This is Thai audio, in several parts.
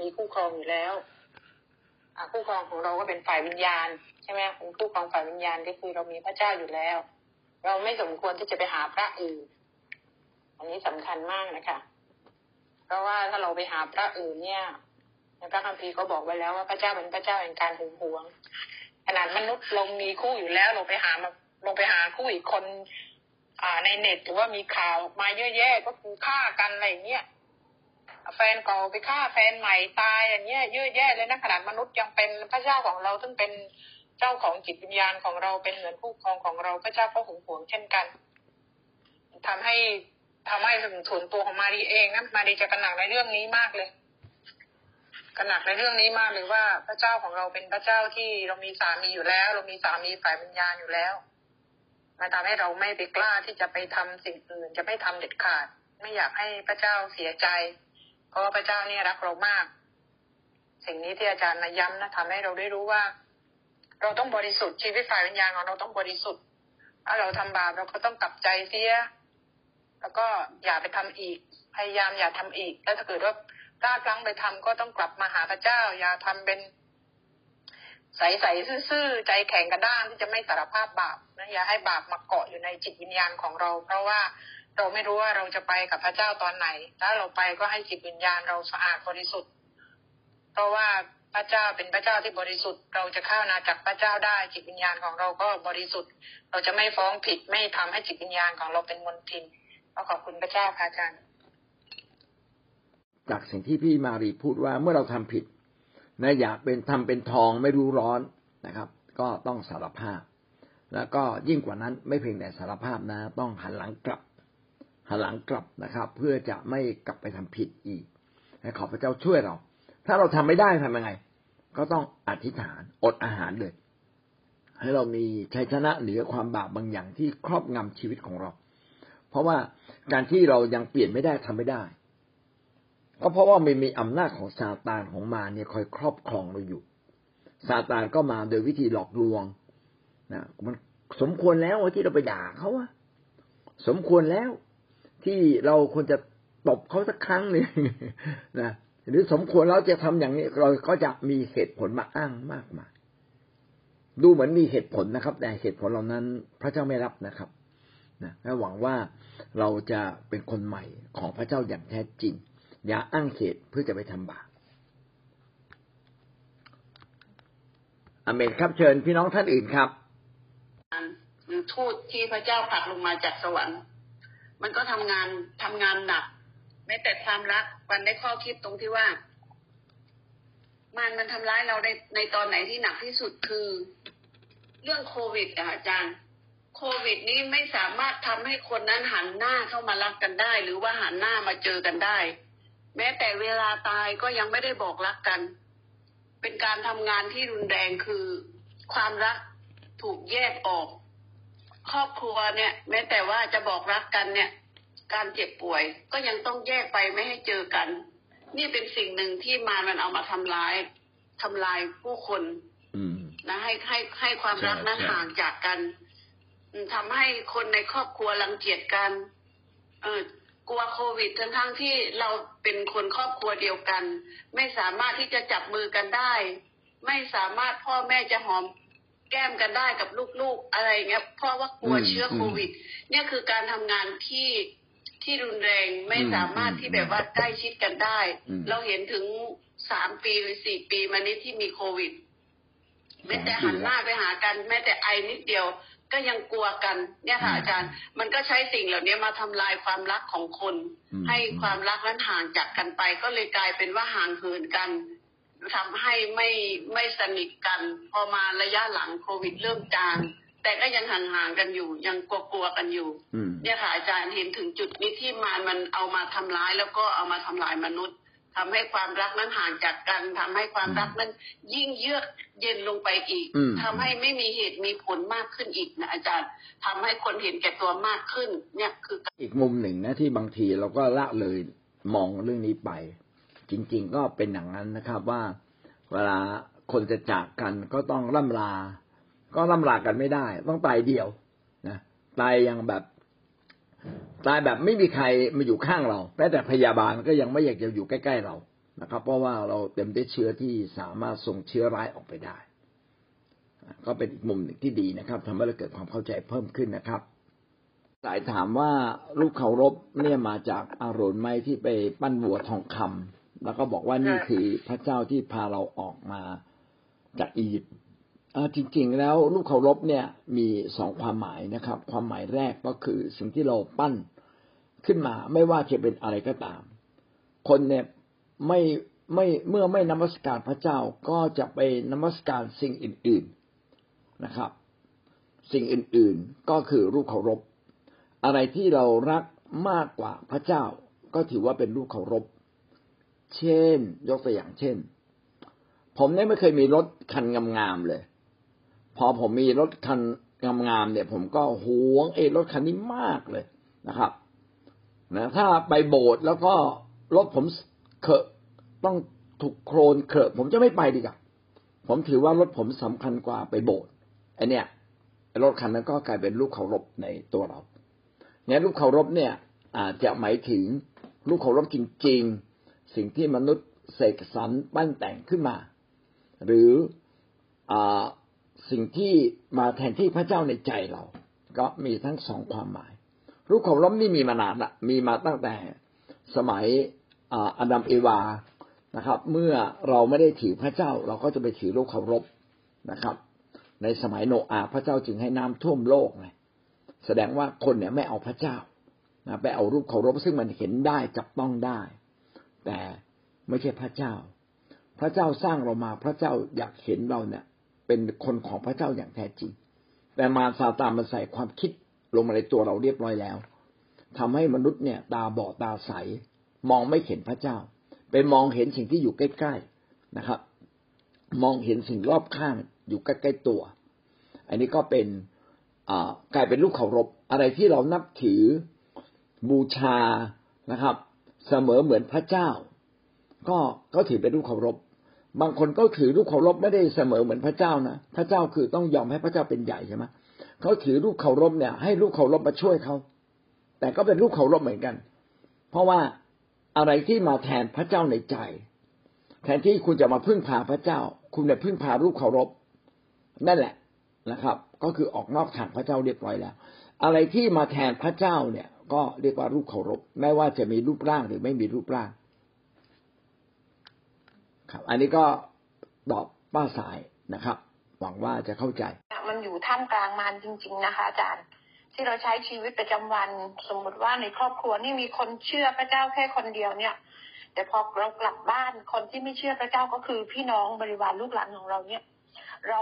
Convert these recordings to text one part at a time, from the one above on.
มีคู่ครองอยู่แล้วคู่ครองของเราก็เป็นฝ่ายวิญญาณใช่ไหมเป็นคู่ครองฝ่ายวิญญาณก็คือเรามีพระเจ้าอยู่แล้วเราไม่สมควรที่จะไปหาพระอื่นอันนี้สำคัญมากนะคะเพราะว่าถ้าเราไปหาพระอื่นเนี่ยในพระคัมภีร์ก็บอกไว้แล้วว่าพระเจ้าเป็นพระเจ้าแห่งการหึงหวงขนาดมนุษย์เรามีคู่อยู่แล้วเราไปหาคู่อีกคนในเน็ตหรือว่ามีข่าวมาเยอะแยะก็คือฆ่ากันอะไรอย่างเงี้ยแฟนเก่าไปฆ่าแฟนใหม่ตายอย่างเงี้ยเยอะแยะเลยนะขนาดมนุษย์ยังเป็นพระเจ้าของเราซึ่งเป็นเจ้าของจิตวิญญาณของเราเป็นเหมือนคู่ครองของเราพระเจ้าก็หึงหวงเช่นกันทำให้ส่วนตัวของมารีเองนะมารีจะกระหนักในเรื่องนี้มากเลยกระหนักในเรื่องนี้มากเลยว่าพระเจ้าของเราเป็นพระเจ้าที่เรามีสามีอยู่แล้วเรามีสามีฝ่ายวิญญาณอยู่แล้วมันทำให้เราไม่ไปกล้าที่จะไปทำสิ่งอื่นจะไม่ทำเด็ดขาดไม่อยากให้พระเจ้าเสียใจเพราะพระเจ้าเนี่ยรักเรามากสิ่งนี้ที่อาจารย์มาย้ำนะทำให้เราได้รู้ว่าเราต้องบริสุทธิ์ชีวิตฝ่ายวิญญาณของเราต้องบริสุทธิ์ถ้าเราทำบาปเราก็ต้องกลับใจเสียแล้วก็อย่าไปทำอีกพยายามอย่าทำอีกแล้วถ้าเกิดว่าพลาดพลั้งไปทำก็ต้องกลับมาหาพระเจ้าอย่าทำเป็นใสๆซื่อๆใจแข็งกระด้างที่จะไม่สารภาพบาปนะอย่าให้บาปมาเกาะอยู่ในจิตวิญญาณของเราเพราะว่าเราไม่รู้ว่าเราจะไปกับพระเจ้าตอนไหนถ้าเราไปก็ให้จิตวิญญาณเราสะอาดบริสุทธิ์เพราะว่าพระเจ้าเป็นพระเจ้าที่บริสุทธิ์เราจะเข้านาจักรพระเจ้าได้จิตวิญญาณของเราก็บริสุทธิ์เราจะไม่ฟ้องผิดไม่ทำให้จิตวิญญาณของเราเป็นมลทินขอบคุณพระเจ้าค่ะอาจารย์จากสิ่งที่พี่มารีพูดว่าเมื่อเราทำผิดนะอยากเป็นทำเป็นทองไม่รู้ร้อนนะครับก็ต้องสารภาพแล้วก็ยิ่งกว่านั้นไม่เพียงแต่สารภาพนะต้องหันหลังกลับนะครับเพื่อจะไม่กลับไปทำผิดอีกให้ขอพระเจ้าช่วยเราถ้าเราทำไม่ได้ทำยังไงก็ต้องอธิษฐานอดอาหารเลยให้เรามีชัยชนะเหนือความบาปบางอย่างที่ครอบงำชีวิตของเราเพราะว่าการที่เรายังเปลี่ยนไม่ได้ทำไม่ได้ก็เพราะว่ามันมีอำนาจของซาตานของมารเนี่ยคอยครอบครองเราอยู่ซาตานก็มาโดยวิธีหลอกลวงนะมันสมควรแล้วที่เราไปด่าเขาอะสมควรแล้วที่เราควรจะตบเขาสักครั้งหนึ่งนะหรือสมควรแล้วจะทำอย่างนี้เราก็จะมีเหตุผลมาอ้างมากมายดูเหมือนมีเหตุผลนะครับแต่เหตุผลเหล่านั้นพระเจ้าไม่รับนะครับนะและหวังว่าเราจะเป็นคนใหม่ของพระเจ้าอย่างแท้จริงอย่าอ้างเหตุเพื่อจะไปทำบาปอาเมนครับเชิญพี่น้องท่านอื่นครับหรือทูตที่พระเจ้าผลักลงมาจากสวรรค์มันก็ทำงานหนักแม้แต่ความรักวันได้ข้อคิดตรงที่ว่ามันทำร้ายเราในตอนไหนที่หนักที่สุดคือเรื่องโควิดอาจารย์โควิดนี้ไม่สามารถทำให้คนนั้นหันหน้าเข้ามารักกันได้หรือว่าหันหน้ามาเจอกันได้แม้แต่เวลาตายก็ยังไม่ได้บอกรักกันเป็นการทำงานที่รุนแรงคือความรักถูกแยกออกครอบครัวเนี่ยแม้แต่ว่าจะบอกรักกันเนี่ยการเจ็บป่วยก็ยังต้องแยกไปไม่ให้เจอกันนี่เป็นสิ่งหนึ่งที่มันเอามาทำลายผู้คนนะให้ความรักนั้นห่างจากกันทำให้คนในครอบครัวรังเกียจกันกลัวโควิดทั้งที่เราเป็นคนครอบครัวเดียวกันไม่สามารถที่จะจับมือกันได้ไม่สามารถพ่อแม่จะหอมแก้มกันได้กับลูกๆอะไรเงี้ยเพราะว่ากลัวเชื้อโควิดเนี่ยคือการทำงานที่รุนแรงไม่สามารถที่แบบว่าใกล้ชิดกันได้เราเห็นถึง3ปีหรือ4ปีมานี้ที่มีโควิดแม้แต่หันหน้าไปหากันแม้แต่ไอนิดเดียวก็ยังกลัวกันเนี่ยค่ะอาจารย์มันก็ใช้สิ่งเหล่านี้มาทำลายความรักของคนให้ความรักนั้นห่างจากกันไปก็เลยกลายเป็นว่าห่างเหินกันทำให้ไม่สนิทกันพอมาระยะหลังโควิดเริ่มจางแต่ก็ยังห่างๆกันอยู่ยังกลัวๆกันอยู่เนี่ยค่ะอาจารย์เห็นถึงจุดนี้ที่มันเอามาทำร้ายแล้วก็เอามาทำลายมนุษย์ทำให้ความรักนั้นห่างจากกันทำให้ความรักนั้นยิ่งเยือกเย็นลงไปอีกทำให้ไม่มีเหตุมีผลมากขึ้นอีกนะอาจารย์ทำให้คนเห็นแก่ตัวมากขึ้นเนี่ยคืออีกมุมหนึ่งนะที่บางทีเราก็ละเลยมองเรื่องนี้ไปจริงๆก็เป็นอย่างนั้นนะครับว่าเวลาคนจะจากกันก็ต้องร่ำลาก็ร่ำลากันไม่ได้ต้องตายเดียวนะตายอย่างแบบตายแบบไม่มีใครมาอยู่ข้างเราแม้แต่พยาบาลก็ยังไม่อยากจะอยู่ใกล้ๆเรา นะครับเพราะว่าเราเต็มด้วยเชื้อที่สามารถส่งเชื้อร้ายออกไปได้ก็เป็นอีกมุมหนึ่งที่ดีนะครับทำให้เราเกิดความเข้าใจเพิ่มขึ้นนะครับสายถามว่ารูปเคารพเนี่ยมาจากอารมณ์ไหมที่ไปปั้นวัวทองคำแล้วก็บอกว่านี่คือพระเจ้าที่พาเราออกมาจากอียิปต์จริงๆแล้วรูปเคารพเนี่ยมีสองความหมายนะครับความหมายแรกก็คือสิ่งที่เราปั้นขึ้นมาไม่ว่าจะเป็นอะไรก็ตามคนเนี่ยไม่เมื่อไม่นมัสการพระเจ้าก็จะไปนมัสการสิ่งอื่นๆนะครับสิ่งอื่นๆก็คือรูปเคารพอะไรที่เรารักมากกว่าพระเจ้าก็ถือว่าเป็นรูปเคารพเช่นยกตัวอย่างเช่นผมเนี่ยไม่เคยมีรถคันงามๆเลยพอผมมีรถคันงามๆเนี่ยผมก็หวงรถคันนี้มากเลยนะครับนะถ้าไปโบสถ์แล้วก็รถผมเคอะต้องถูกโคลนเคอะผมจะไม่ไปดีกว่าผมถือว่ารถผมสำคัญกว่าไปโบสถ์ไอเนี่ยรถคันนั้นก็กลายเป็นรูปเคารพในตัวเราเนี่ยรูปเคารพเนี่ยอาจจะหมายถึงรูปเคารพจริงๆสิ่งที่มนุษย์เสกสรรปั้นแต่งขึ้นมาหรือสิ่งที่มาแทนที่พระเจ้าในใจเราก็มีทั้งสองความหมายรูปเคารพนี่มีมานานละมีมาตั้งแต่สมัยอาดัมเอวานะครับเมื่อเราไม่ได้ถือพระเจ้าเราก็จะไปถือรูปเคารพนะครับในสมัยโนอาห์พระเจ้าจึงให้น้ำท่วมโลกไงแสดงว่าคนเนี่ยไม่เอาพระเจ้านะไปเอารูปเคารพซึ่งมันเห็นได้จับต้องได้แต่ไม่ใช่พระเจ้าพระเจ้าสร้างเรามาพระเจ้าอยากเห็นเราเนี่ยเป็นคนของพระเจ้าอย่างแท้จริงแต่มารซาตานมันใส่ความคิดลงมาในตัวเราเรียบร้อยแล้วทำให้มนุษย์เนี่ยตาบอดตาใสมองไม่เห็นพระเจ้าไปมองเห็นสิ่งที่อยู่ใกล้ๆนะครับมองเห็นสิ่งรอบข้างอยู่ใกล้ๆตัวอันนี้ก็เป็นกลายเป็นรูปเคารพอะไรที่เรานับถือบูชานะครับเสมอเหมือนพระเจ้าก็ถือเป็นรูปเคารพบางคนก็ถือรูปเคารพไม่ได้เสมอเหมือนพระเจ้านะพระเจ้าคือต้องยอมให้พระเจ้าเป็นใหญ่ใช่ไหมเขาถือรูปเคารพเนี่ยให้รูปเคารพมาช่วยเขาแต่ก็เป็นรูปเคารพเหมือนกันเพราะว่าอะไรที่มาแทนพระเจ้าในใจแทนที่คุณจะมาพึ่งพาพระเจ้าคุณเนี่ยพึ่งพารูปเคารพนั่นแหละนะครับก็คือออกนอกทางพระเจ้าเรียบร้อยแล้วอะไรที่มาแทนพระเจ้าเนี่ยก็เรียกว่ารูปเคารพไม่ว่าจะมีรูปร่างหรือไม่มีรูปร่างครับอันนี้ก็ตอบป้าสายนะครับหวังว่าจะเข้าใจมันอยู่ท่ามกลางมารจริงๆนะคะอาจารย์ที่เราใช้ชีวิตประจำวันสมมติว่าในครอบครัวนี่มีคนเชื่อพระเจ้าแค่คนเดียวเนี่ยแต่พอเรากลับบ้านคนที่ไม่เชื่อพระเจ้าก็คือพี่น้องบริวารลูกหลานของเราเนี่ยเ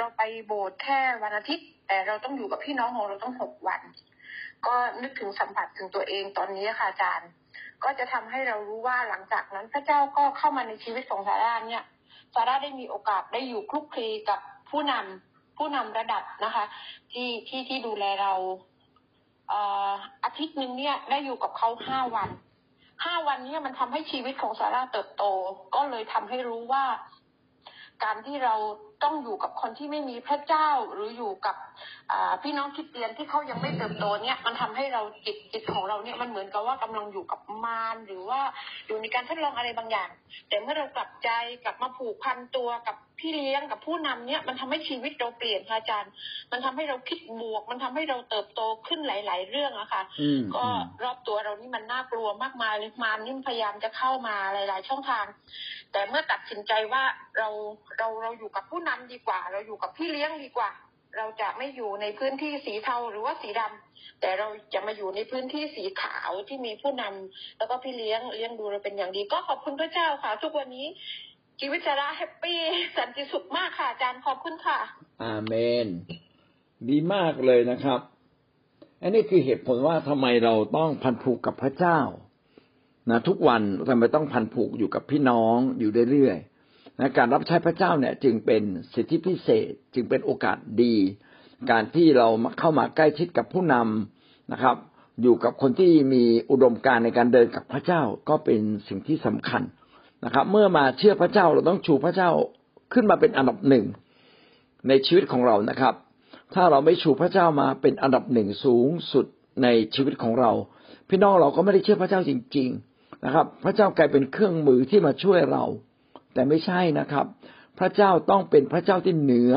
ราไปโบสถ์แค่วันอาทิตย์แต่เราต้องอยู่กับพี่น้องของเราต้อง6 วันก็นึกถึงสัมผัสถึงตัวเองตอนนี้ค่ะอาจารย์ก็จะทำให้เรารู้ว่าหลังจากนั้นพระเจ้าก็เข้ามาในชีวิตของซาร่าเนี่ยซาร่าได้มีโอกาสได้อยู่คลุกคลีกับผู้นำระดับนะคะที่ดูแลเราอาทิตย์นึงเนี่ยได้อยู่กับเขา5 วันเนี่ยมันทำให้ชีวิตของซาร่าเติบโตก็เลยทำให้รู้ว่าการที่เราต้องอยู่กับคนที่ไม่มีพระเจ้าหรืออยู่กับพี่น้องคริสเตียนที่เขายังไม่เติบโตเนี่ยมันทำให้เราจิตของเราเนี่ยมันเหมือนกับว่ากำลังอยู่กับมารหรือว่าอยู่ในการทดลองอะไรบางอย่างแต่เมื่อเรากลับใจกลับมาผูกพันตัวกับพี่เลี้ยงกับผู้นำเนี่ยมันทำให้ชีวิตเราเปลี่ยนค่ะอาจารย์มันทำให้เราคิดบวกมันทำให้เราเติบโตขึ้นหลายๆเรื่องอะค่ะก็รอบตัวเรานี่มันน่ากลัวมากมายเลยมารนี่พยายามจะเข้ามาหลายๆช่องทางแต่เมื่อตัดสินใจว่าเราอยู่กับผู้นำดีกว่าเราอยู่กับพี่เลี้ยงดีกว่าเราจะไม่อยู่ในพื้นที่สีเทาหรือว่าสีดำแต่เราจะมาอยู่ในพื้นที่สีขาวที่มีผู้นำแล้วก็พี่เลี้ยงดูเราเป็นอย่างดีก็ขอบคุณพระเจ้าค่ะทุกวันนี้ชีวิตจะแฮปปี้สันติสุขมากค่ะอาจารย์ขอบคุณค่ะอาเมนดีมากเลยนะครับอันนี้คือเหตุผลว่าทำไมเราต้องพันผูกกับพระเจ้านะทุกวันทำไมต้องพันผูกอยู่กับพี่น้องอยู่เรื่อยๆนะการรับใช้พระเจ้าเนี่ยจึงเป็นสิทธิพิเศษจึงเป็นโอกาสดีการที่เราเข้ามาใกล้ชิดกับผู้นำนะครับอยู่กับคนที่มีอุดมการณ์ในการเดินกับพระเจ้าก็เป็นสิ่งที่สำคัญนะครับเมื่อมาเชื่อพระเจ้าเราต้องชูพระเจ้าขึ้นมาเป็นอันดับหนึ่งในชีวิตของเรานะครับถ้าเราไม่ชูพระเจ้ามาเป็นอันดับหนึ่งสูงสุดในชีวิตของเราพี่น้องเราก็ไม่ได้เชื่อพระเจ้าจริงๆ นะครับพระเจ้ากลายเป็นเครื่องมือที่มาช่วยเราแต่ไม่ใช่นะครับพระเจ้าต้องเป็นพระเจ้าที่เหนือ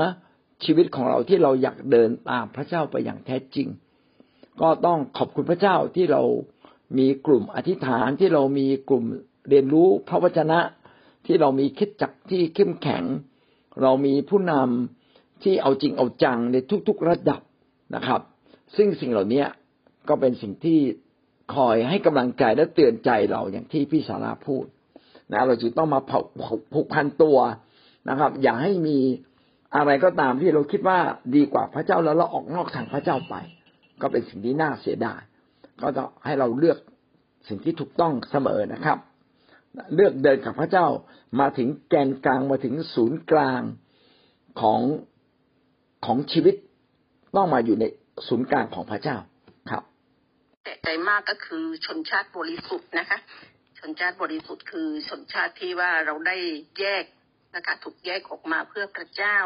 ชีวิตของเราที่เราอยากเดินตามพระเจ้าไปอย่างแท้จริงก็ต้องขอบคุณพระเจ้าที่เรามีกลุ่มอธิษฐานที่เรามีกลุ่มเรียนรู้พระวจนะที่เรามีคริสตจักรที่เข้มแข็งเรามีผู้นำที่เอาจริงเอาจังในทุกๆระดับนะครับซึ่งสิ่งเหล่านี้ก็เป็นสิ่งที่คอยให้กำลังใจและเตือนใจเราอย่างที่พี่สาราพูดนะเราจึงต้องมาผูกพันตัวนะครับอย่าให้มีอะไรก็ตามที่เราคิดว่าดีกว่าพระเจ้าแล้วเราออกนอกทางพระเจ้าไปก็เป็นสิ่งที่น่าเสียดายก็จะให้เราเลือกสิ่งที่ถูกต้องเสมอนะครับเลือกเดินกับพระเจ้ามาถึงแกนกลางมาถึงศูนย์กลางของชีวิตต้องมาอยู่ในศูนย์กลางของพระเจ้าครับแต่ใจมากก็คือชนชาติบริสุทธิ์นะคะชนชาติบริสุทธิ์คือชนชาติที่ว่าเราได้แยกนะคะถูกแยกออกมาเพื่อพระเจ้า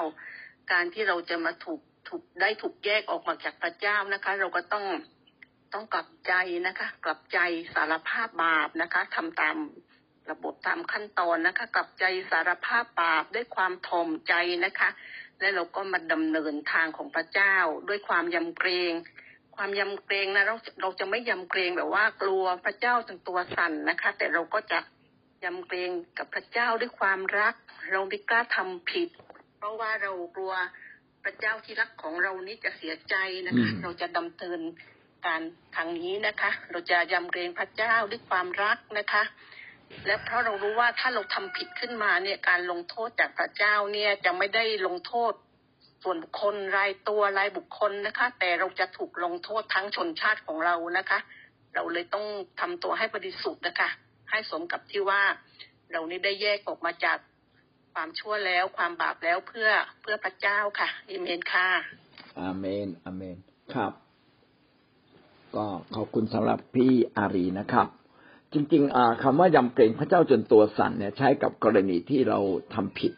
การที่เราจะมาถูกแยกออกมาจากพระเจ้านะคะเราก็ต้องกลับใจนะคะกลับใจสารภาพบาปนะคะทำตามระบบตามขั้นตอนนะคะกลับใจสารภาพบาปด้วยความถ่อมใจนะคะและเราก็มาดำเนินทางของพระเจ้าด้วยความยำเกรงความยำเกรงนะเราจะไม่ยำเกรงแบบว่ากลัวพระเจ้าจนตัวสั่นนะคะแต่เราก็จะยำเกรงกับพระเจ้าด้วยความรักเราไม่กล้าทำผิดเพราะว่าเรากลัวพระเจ้าที่รักของเรานี้จะเสียใจนะคะเราจะดำเนินการทางนี้นะคะเราจะยำเกรงพระเจ้าด้วยความรักนะคะและเพราะเรารู้ว่าถ้าเราทำผิดขึ้นมาเนี่ยการลงโทษจากพระเจ้าเนี่ยจะไม่ได้ลงโทษส่วนบุคคลรายตัวรายบุคคลนะคะแต่เราจะถูกลงโทษทั้งชนชาติของเรานะคะเราเลยต้องทำตัวให้บริสุทธิ์นะคะให้สมกับที่ว่าเรานี่ได้แยกออกมาจากความชั่วแล้วความบาปแล้วเพื่อพระเจ้าค่ะอาเมนค่ะอาเมนอาเมนครับก็ขอบคุณสำหรับพี่อารีนะครับจริงๆคำว่ายำเกรงพระเจ้าจนตัวสั่นเนี่ยใช้กับกรณีที่เราทำผิด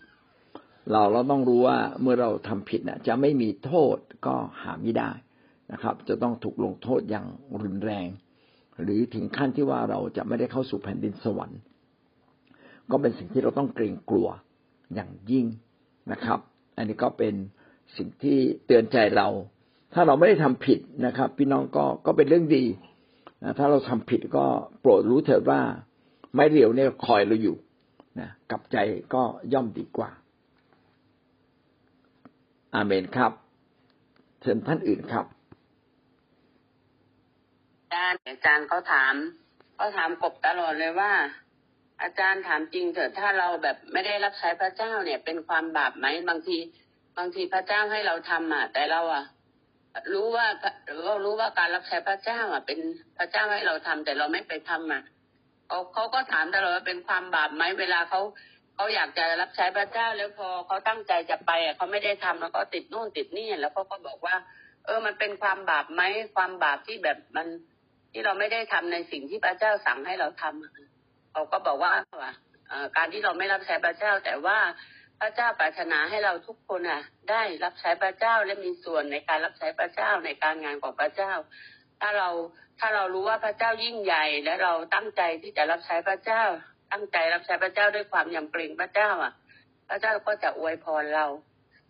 เราต้องรู้ว่าเมื่อเราทำผิดเนี่ยจะไม่มีโทษก็หาไม่ได้นะครับจะต้องถูกลงโทษอย่างรุนแรงหรือถึงขั้นที่ว่าเราจะไม่ได้เข้าสู่แผ่นดินสวรรค์ก็เป็นสิ่งที่เราต้องเกรงกลัวอย่างยิ่งนะครับอันนี้ก็เป็นสิ่งที่เตือนใจเราถ้าเราไม่ได้ทำผิดนะครับพี่น้องก็เป็นเรื่องดีนะถ้าเราทำผิดก็โปรดรู้เถิดว่าไม้เรียวเนี่ยคอยเราอยู่นะกลับใจก็ย่อมดีกว่าอาเมนครับเชิญท่านอื่นครับอาจารย์เขาถามกบตลอดเลยว่าอาจารย์ถามจริงเถิดถ้าเราแบบไม่ได้รับใช้พระเจ้าเนี่ยเป็นความบาปไหมบางทีพระเจ้าให้เราทำอ่ะแต่เราอ่ะรู้ว่าการรับใช้พระเจ้าอ่ะเป็นพระเจ้าให้เราทำแต่เราไม่ไปทำอ่ะเขาก็ถามตลอดว่าเป็นความบาปไหมเวลาเขาอยากจะรับใช้พระเจ้าแล้วพอเขาตั้งใจจะไปอ่ะเขาไม่ได้ทำแล้วก็ติดนู่นติดนี่แล้วเขาก็บอกว่ามันเป็นความบาปไหมความบาปที่แบบมันที่เราไม่ได้ทำในสิ่งที่พระเจ้าสั่งให้เราทำเขาก็บอกว่าการที่เราไม่รับใช้พระเจ้าแต่ว่าพระเจ้าปรารถนาให้เราทุกคนอ่ะได้รับใช้พระเจ้าและมีส่วนในการรับใช้พระเจ้าในการงานของพระเจ้าถ้าเรารู้ว่าพระเจ้ายิ่งใหญ่และเราตั้งใจที่จะรับใช้พระเจ้าตั้งใจรับใช้พระเจ้าด้วยความยำเกรงพระเจ้าอ่ะพระเจ้าก็จะอวยพรเรา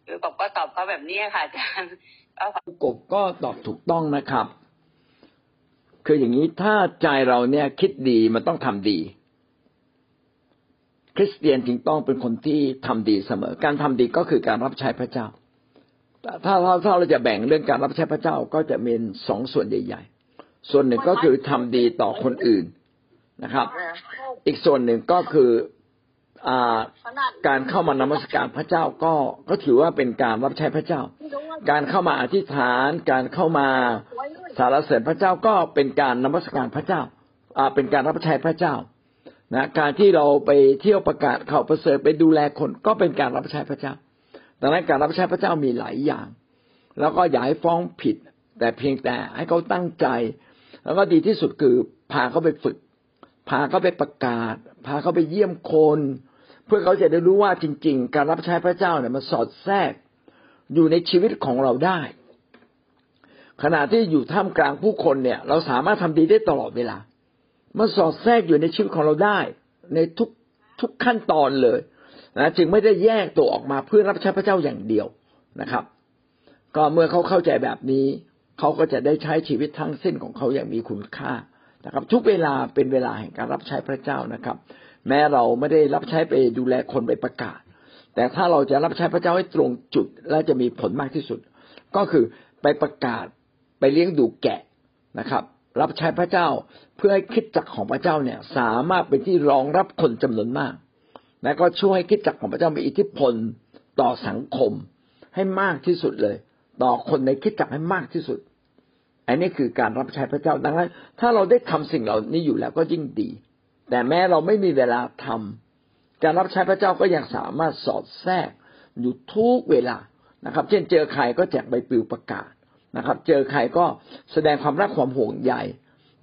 หรือกบก็ตอบเขาแบบนี้ค่ะอาจารย์กบก็ตอบถูกต้องนะครับคืออย่างนี้ถ้าใจเราเนี่ยคิดดีมันต้องทำดีคริสเตียนจึงต้องเป็นคนที่ทำดีเสมอการทำดีก็คือการรับใช้พระเจ้าถ้าเราจะแบ่งเรื่องการรับใช้พระเจ้าก็จะเป็นสองส่วนใหญ่ๆส่วนหนึ่งก็คือทำดีต่อคนอื่นนะครับอีกส่วนหนึ่งก็คือการเข้ามานมัสการพระเจ้าก็ถือว่าเป็นการรับใช้พระเจ้าการเข้ามาอธิษฐานการเข้ามาสรรเสริญพระเจ้าก็เป็นการนมัสการพระเจ้าเป็นการรับใช้พระเจ้านะการที่เราไปเที่ยวประกาศข่าวประเสริฐไปดูแลคนก็เป็นการรับใช้พระเจ้าดังนั้นการรับใช้พระเจ้ามีหลายอย่างแล้วก็อย่าให้ฟ้องผิดแต่เพียงแต่ให้เขาตั้งใจแล้วก็ดีที่สุดคือพาเขาไปฝึกพาเขาไปประกาศพาเขาไปเยี่ยมคนเพื่อเขาจะได้รู้ว่าจริงๆการรับใช้พระเจ้าเนี่ยมันสอดแทรกอยู่ในชีวิตของเราได้ขณะที่อยู่ท่ามกลางผู้คนเนี่ยเราสามารถทำดีได้ตลอดเวลา มันสอดแทรกอยู่ในชีวิตของเราได้ในทุกขั้นตอนเลยนะจึงไม่ได้แยกตัวออกมาเพื่อรับใช้พระเจ้าอย่างเดียวนะครับก็เมื่อเขาเข้าใจแบบนี้เขาก็จะได้ใช้ชีวิตทั้งสิ้นของเขาอย่างมีคุณค่านะครับทุกเวลาเป็นเวลาแห่งการรับใช้พระเจ้านะครับแม้เราไม่ได้รับใช้ไปดูแลคนไปประกาศแต่ถ้าเราจะรับใช้พระเจ้าให้ตรงจุดและจะมีผลมากที่สุดก็คือไปประกาศไปเลี้ยงดูแกะนะครับรับใช้พระเจ้าเพื่อให้คริสตจักรของพระเจ้าเนี่ยสามารถเป็นที่รองรับคนจำนวนมากและก็ช่วยให้คริสตจักรของพระเจ้ามีอิทธิพลต่อสังคมให้มากที่สุดเลยต่อคนในคริสตจักรให้มากที่สุดอันนี้คือการรับใช้พระเจ้าดังนั้นถ้าเราได้ทำสิ่งเหล่านี้อยู่แล้วก็ยิ่งดีแต่แม้เราไม่มีเวลาทำการรับใช้พระเจ้าก็ยังสามารถสอดแทรกอยู่ทุกเวลานะครับเช่นเจอใครก็แจกใบปลิวประกาศนะครับเจอใครก็แสดงความรักความห่วงใย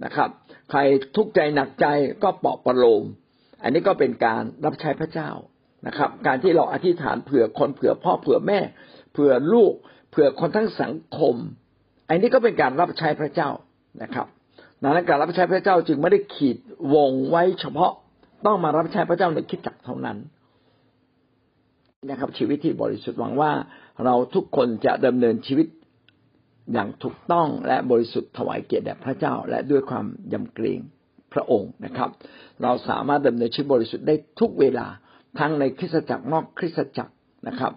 นะครับใครทุกข์ใจหนักใจก็ปลอบประโลมอันนี้ก็เป็นการรับใช้พระเจ้านะครับการที่เราอธิษฐานเผื่อคนเผื่อพ่อเผื่อแม่เผื่อลูกเผื่อคนทั้งสังคมอันนี้ก็เป็นการรับใช้พระเจ้านะครับดังนั้นการรับใช้พระเจ้าจึงไม่ได้ขีดวงไว้เฉพาะต้องมารับใช้พระเจ้าในคริสตจักรเท่านั้นนะครับชีวิตที่บริสุทธิ์หวังว่าเราทุกคนจะดำเนินชีวิตอย่างถูกต้องและบริสุทธิ์ถวายเกียรติแด่พระเจ้าและด้วยความยำเกรงพระองค์นะครับเราสามารถดำเนินชีวิตบริสุทธิ์ได้ทุกเวลาทั้งในคริสตจักรนอกคริสตจักรนะครับ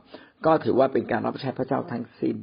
ก็ถือว่าเป็นการรับใช้พระเจ้าทั้งสิ้น